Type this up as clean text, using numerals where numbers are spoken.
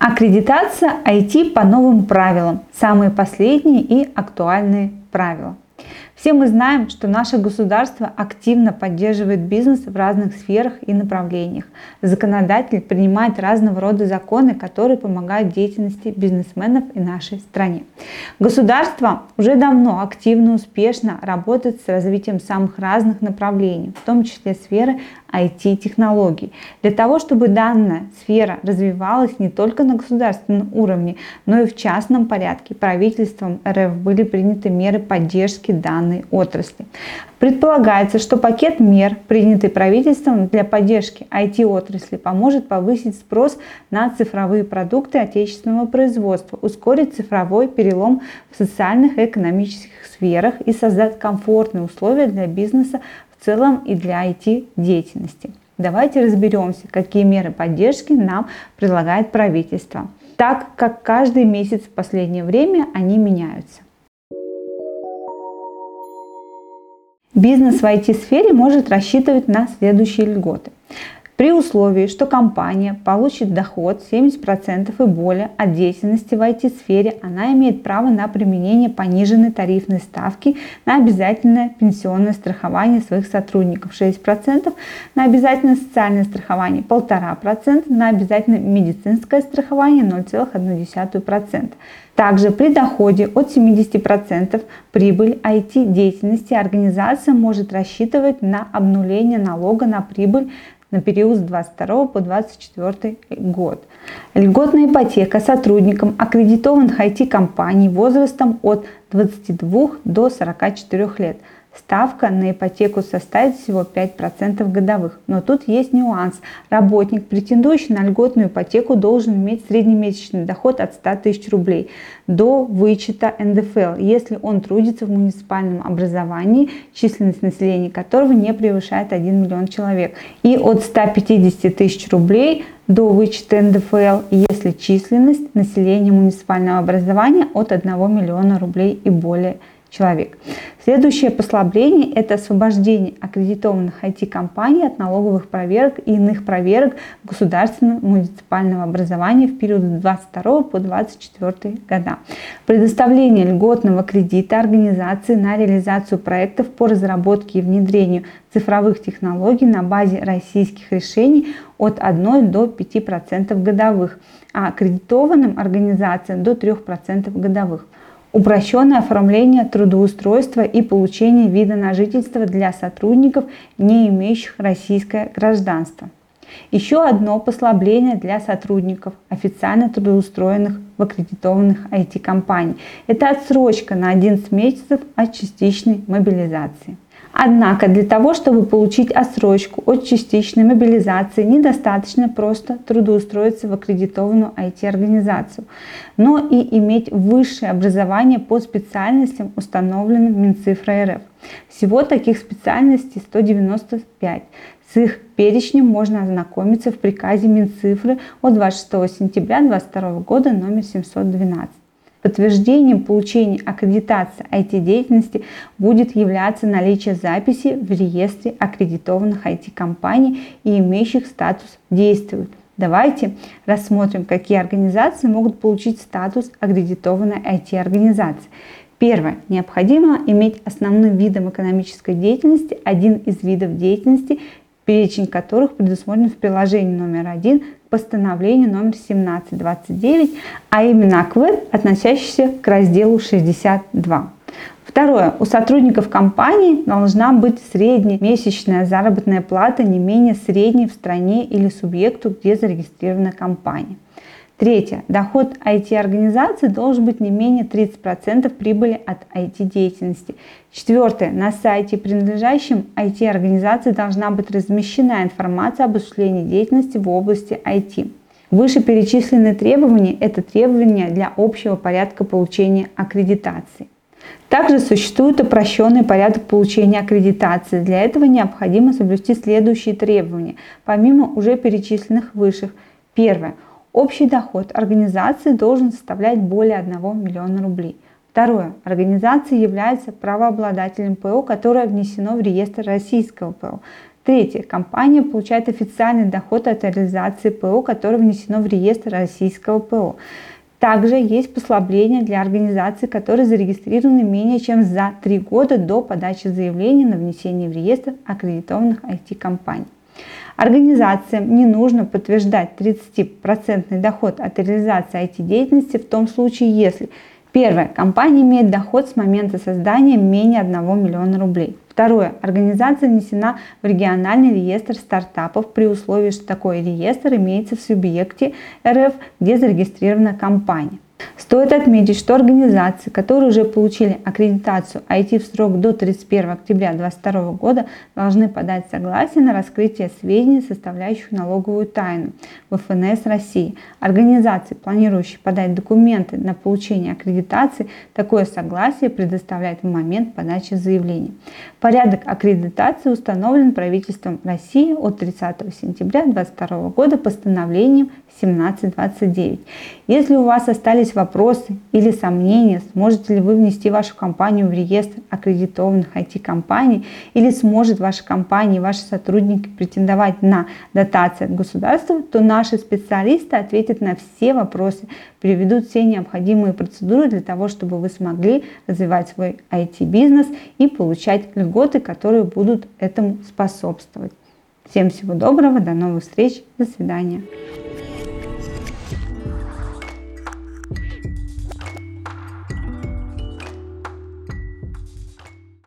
Аккредитация IT по новым правилам. Самые последние и актуальные правила. Все мы знаем, что наше государство активно поддерживает бизнес в разных сферах и направлениях. Законодатель принимает разного рода законы, которые помогают деятельности бизнесменов и нашей стране. Государство уже давно активно, успешно работает с развитием самых разных направлений, в том числе сферы IT-технологий. Для того, чтобы данная сфера развивалась не только на государственном уровне, но и в частном порядке, правительством РФ были приняты меры поддержки данной отрасли. Предполагается, что пакет мер, принятый правительством для поддержки IT-отрасли, поможет повысить спрос на цифровые продукты отечественного производства, ускорить цифровой перелом в социальных и экономических сферах и создать комфортные условия для бизнеса в целом и для IT-деятельности. Давайте разберемся, какие меры поддержки нам предлагает правительство, так как каждый месяц в последнее время они меняются. Бизнес в IT-сфере может рассчитывать на следующие льготы. При условии, что компания получит доход 70% и более от деятельности в IT-сфере, она имеет право на применение пониженной тарифной ставки на обязательное пенсионное страхование своих сотрудников 6%, на обязательное социальное страхование 1,5%, на обязательное медицинское страхование 0,1%. Также при доходе от 70% прибыль IT-деятельности организация может рассчитывать на обнуление налога на прибыль на период с 22 по 24 год. Льготная ипотека сотрудникам аккредитованных IT-компаний возрастом от 22 до 44 лет. Ставка на ипотеку составит всего 5% годовых. Но тут есть нюанс. Работник, претендующий на льготную ипотеку, должен иметь среднемесячный доход от 100 тысяч рублей до вычета НДФЛ, если он трудится в муниципальном образовании, численность населения которого не превышает 1 миллион человек, и от 150 тысяч рублей до вычета НДФЛ, если численность населения муниципального образования от 1 миллиона рублей и более человек. Следующее послабление – это освобождение аккредитованных IT-компаний от налоговых проверок и иных проверок государственного муниципального образования в период с 22 по 24 года. Предоставление льготного кредита организации на реализацию проектов по разработке и внедрению цифровых технологий на базе российских решений от 1 до 5% годовых, а аккредитованным организациям до 3% годовых. Упрощенное оформление трудоустройства и получение вида на жительство для сотрудников, не имеющих российское гражданство. Еще одно послабление для сотрудников, официально трудоустроенных в аккредитованных IT-компаний. Это отсрочка на 11 месяцев от частичной мобилизации. Однако для того, чтобы получить отсрочку от частичной мобилизации, недостаточно просто трудоустроиться в аккредитованную IT-организацию, но и иметь высшее образование по специальностям, установленным Минцифры РФ. Всего таких специальностей 195. С их перечнем можно ознакомиться в приказе Минцифры от 26 сентября 2022 года номер 712. Подтверждением получения аккредитации IT-деятельности будет являться наличие записи в реестре аккредитованных IT-компаний и имеющих статус «Действует». Давайте рассмотрим, какие организации могут получить статус аккредитованной IT-организации. Первое. Необходимо иметь основным видом экономической деятельности один из видов деятельности, перечень которых предусмотрен в приложении номер 1 к постановлению номер 1729, а именно КВЭД, относящийся к разделу 62. Второе. У сотрудников компании должна быть среднемесячная заработная плата не менее средней в стране или субъекту, где зарегистрирована компания. Третье. Доход IT-организации должен быть не менее 30% прибыли от IT-деятельности. Четвертое. На сайте, принадлежащем IT-организации, должна быть размещена информация об осуществлении деятельности в области IT. Вышеперечисленные требования – это требования для общего порядка получения аккредитации. Также существует упрощенный порядок получения аккредитации. Для этого необходимо соблюсти следующие требования, помимо уже перечисленных выше. Первое. Общий доход организации должен составлять более 1 миллиона рублей. Второе. Организация является правообладателем ПО, которое внесено в реестр российского ПО. В-третьих, компания получает официальный доход от реализации ПО, которое внесено в реестр российского ПО. Также есть послабления для организаций, которые зарегистрированы менее чем за 3 года до подачи заявления на внесение в реестр аккредитованных IT-компаний. Организациям не нужно подтверждать 30% доход от реализации IT-деятельности в том случае, если: первое, компания имеет доход с момента создания менее 1 миллиона рублей. Второе, организация внесена в региональный реестр стартапов при условии, что такой реестр имеется в субъекте РФ, где зарегистрирована компания. Стоит отметить, что организации, которые уже получили аккредитацию IT в срок до 31 октября 2022 года, должны подать согласие на раскрытие сведений, составляющих налоговую тайну, в ФНС России. Организации, планирующие подать документы на получение аккредитации, такое согласие предоставляет в момент подачи заявления. Порядок аккредитации установлен правительством России от 30 сентября 2022 года постановлением 1729. Если у вас остались вопросы или сомнения, сможете ли вы внести вашу компанию в реестр аккредитованных IT-компаний, или сможет ваша компания и ваши сотрудники претендовать на дотации от государства, то наши специалисты ответят на все вопросы, приведут все необходимые процедуры для того, чтобы вы смогли развивать свой IT-бизнес и получать льготы, которые будут этому способствовать. Всем всего доброго, до новых встреч, до свидания.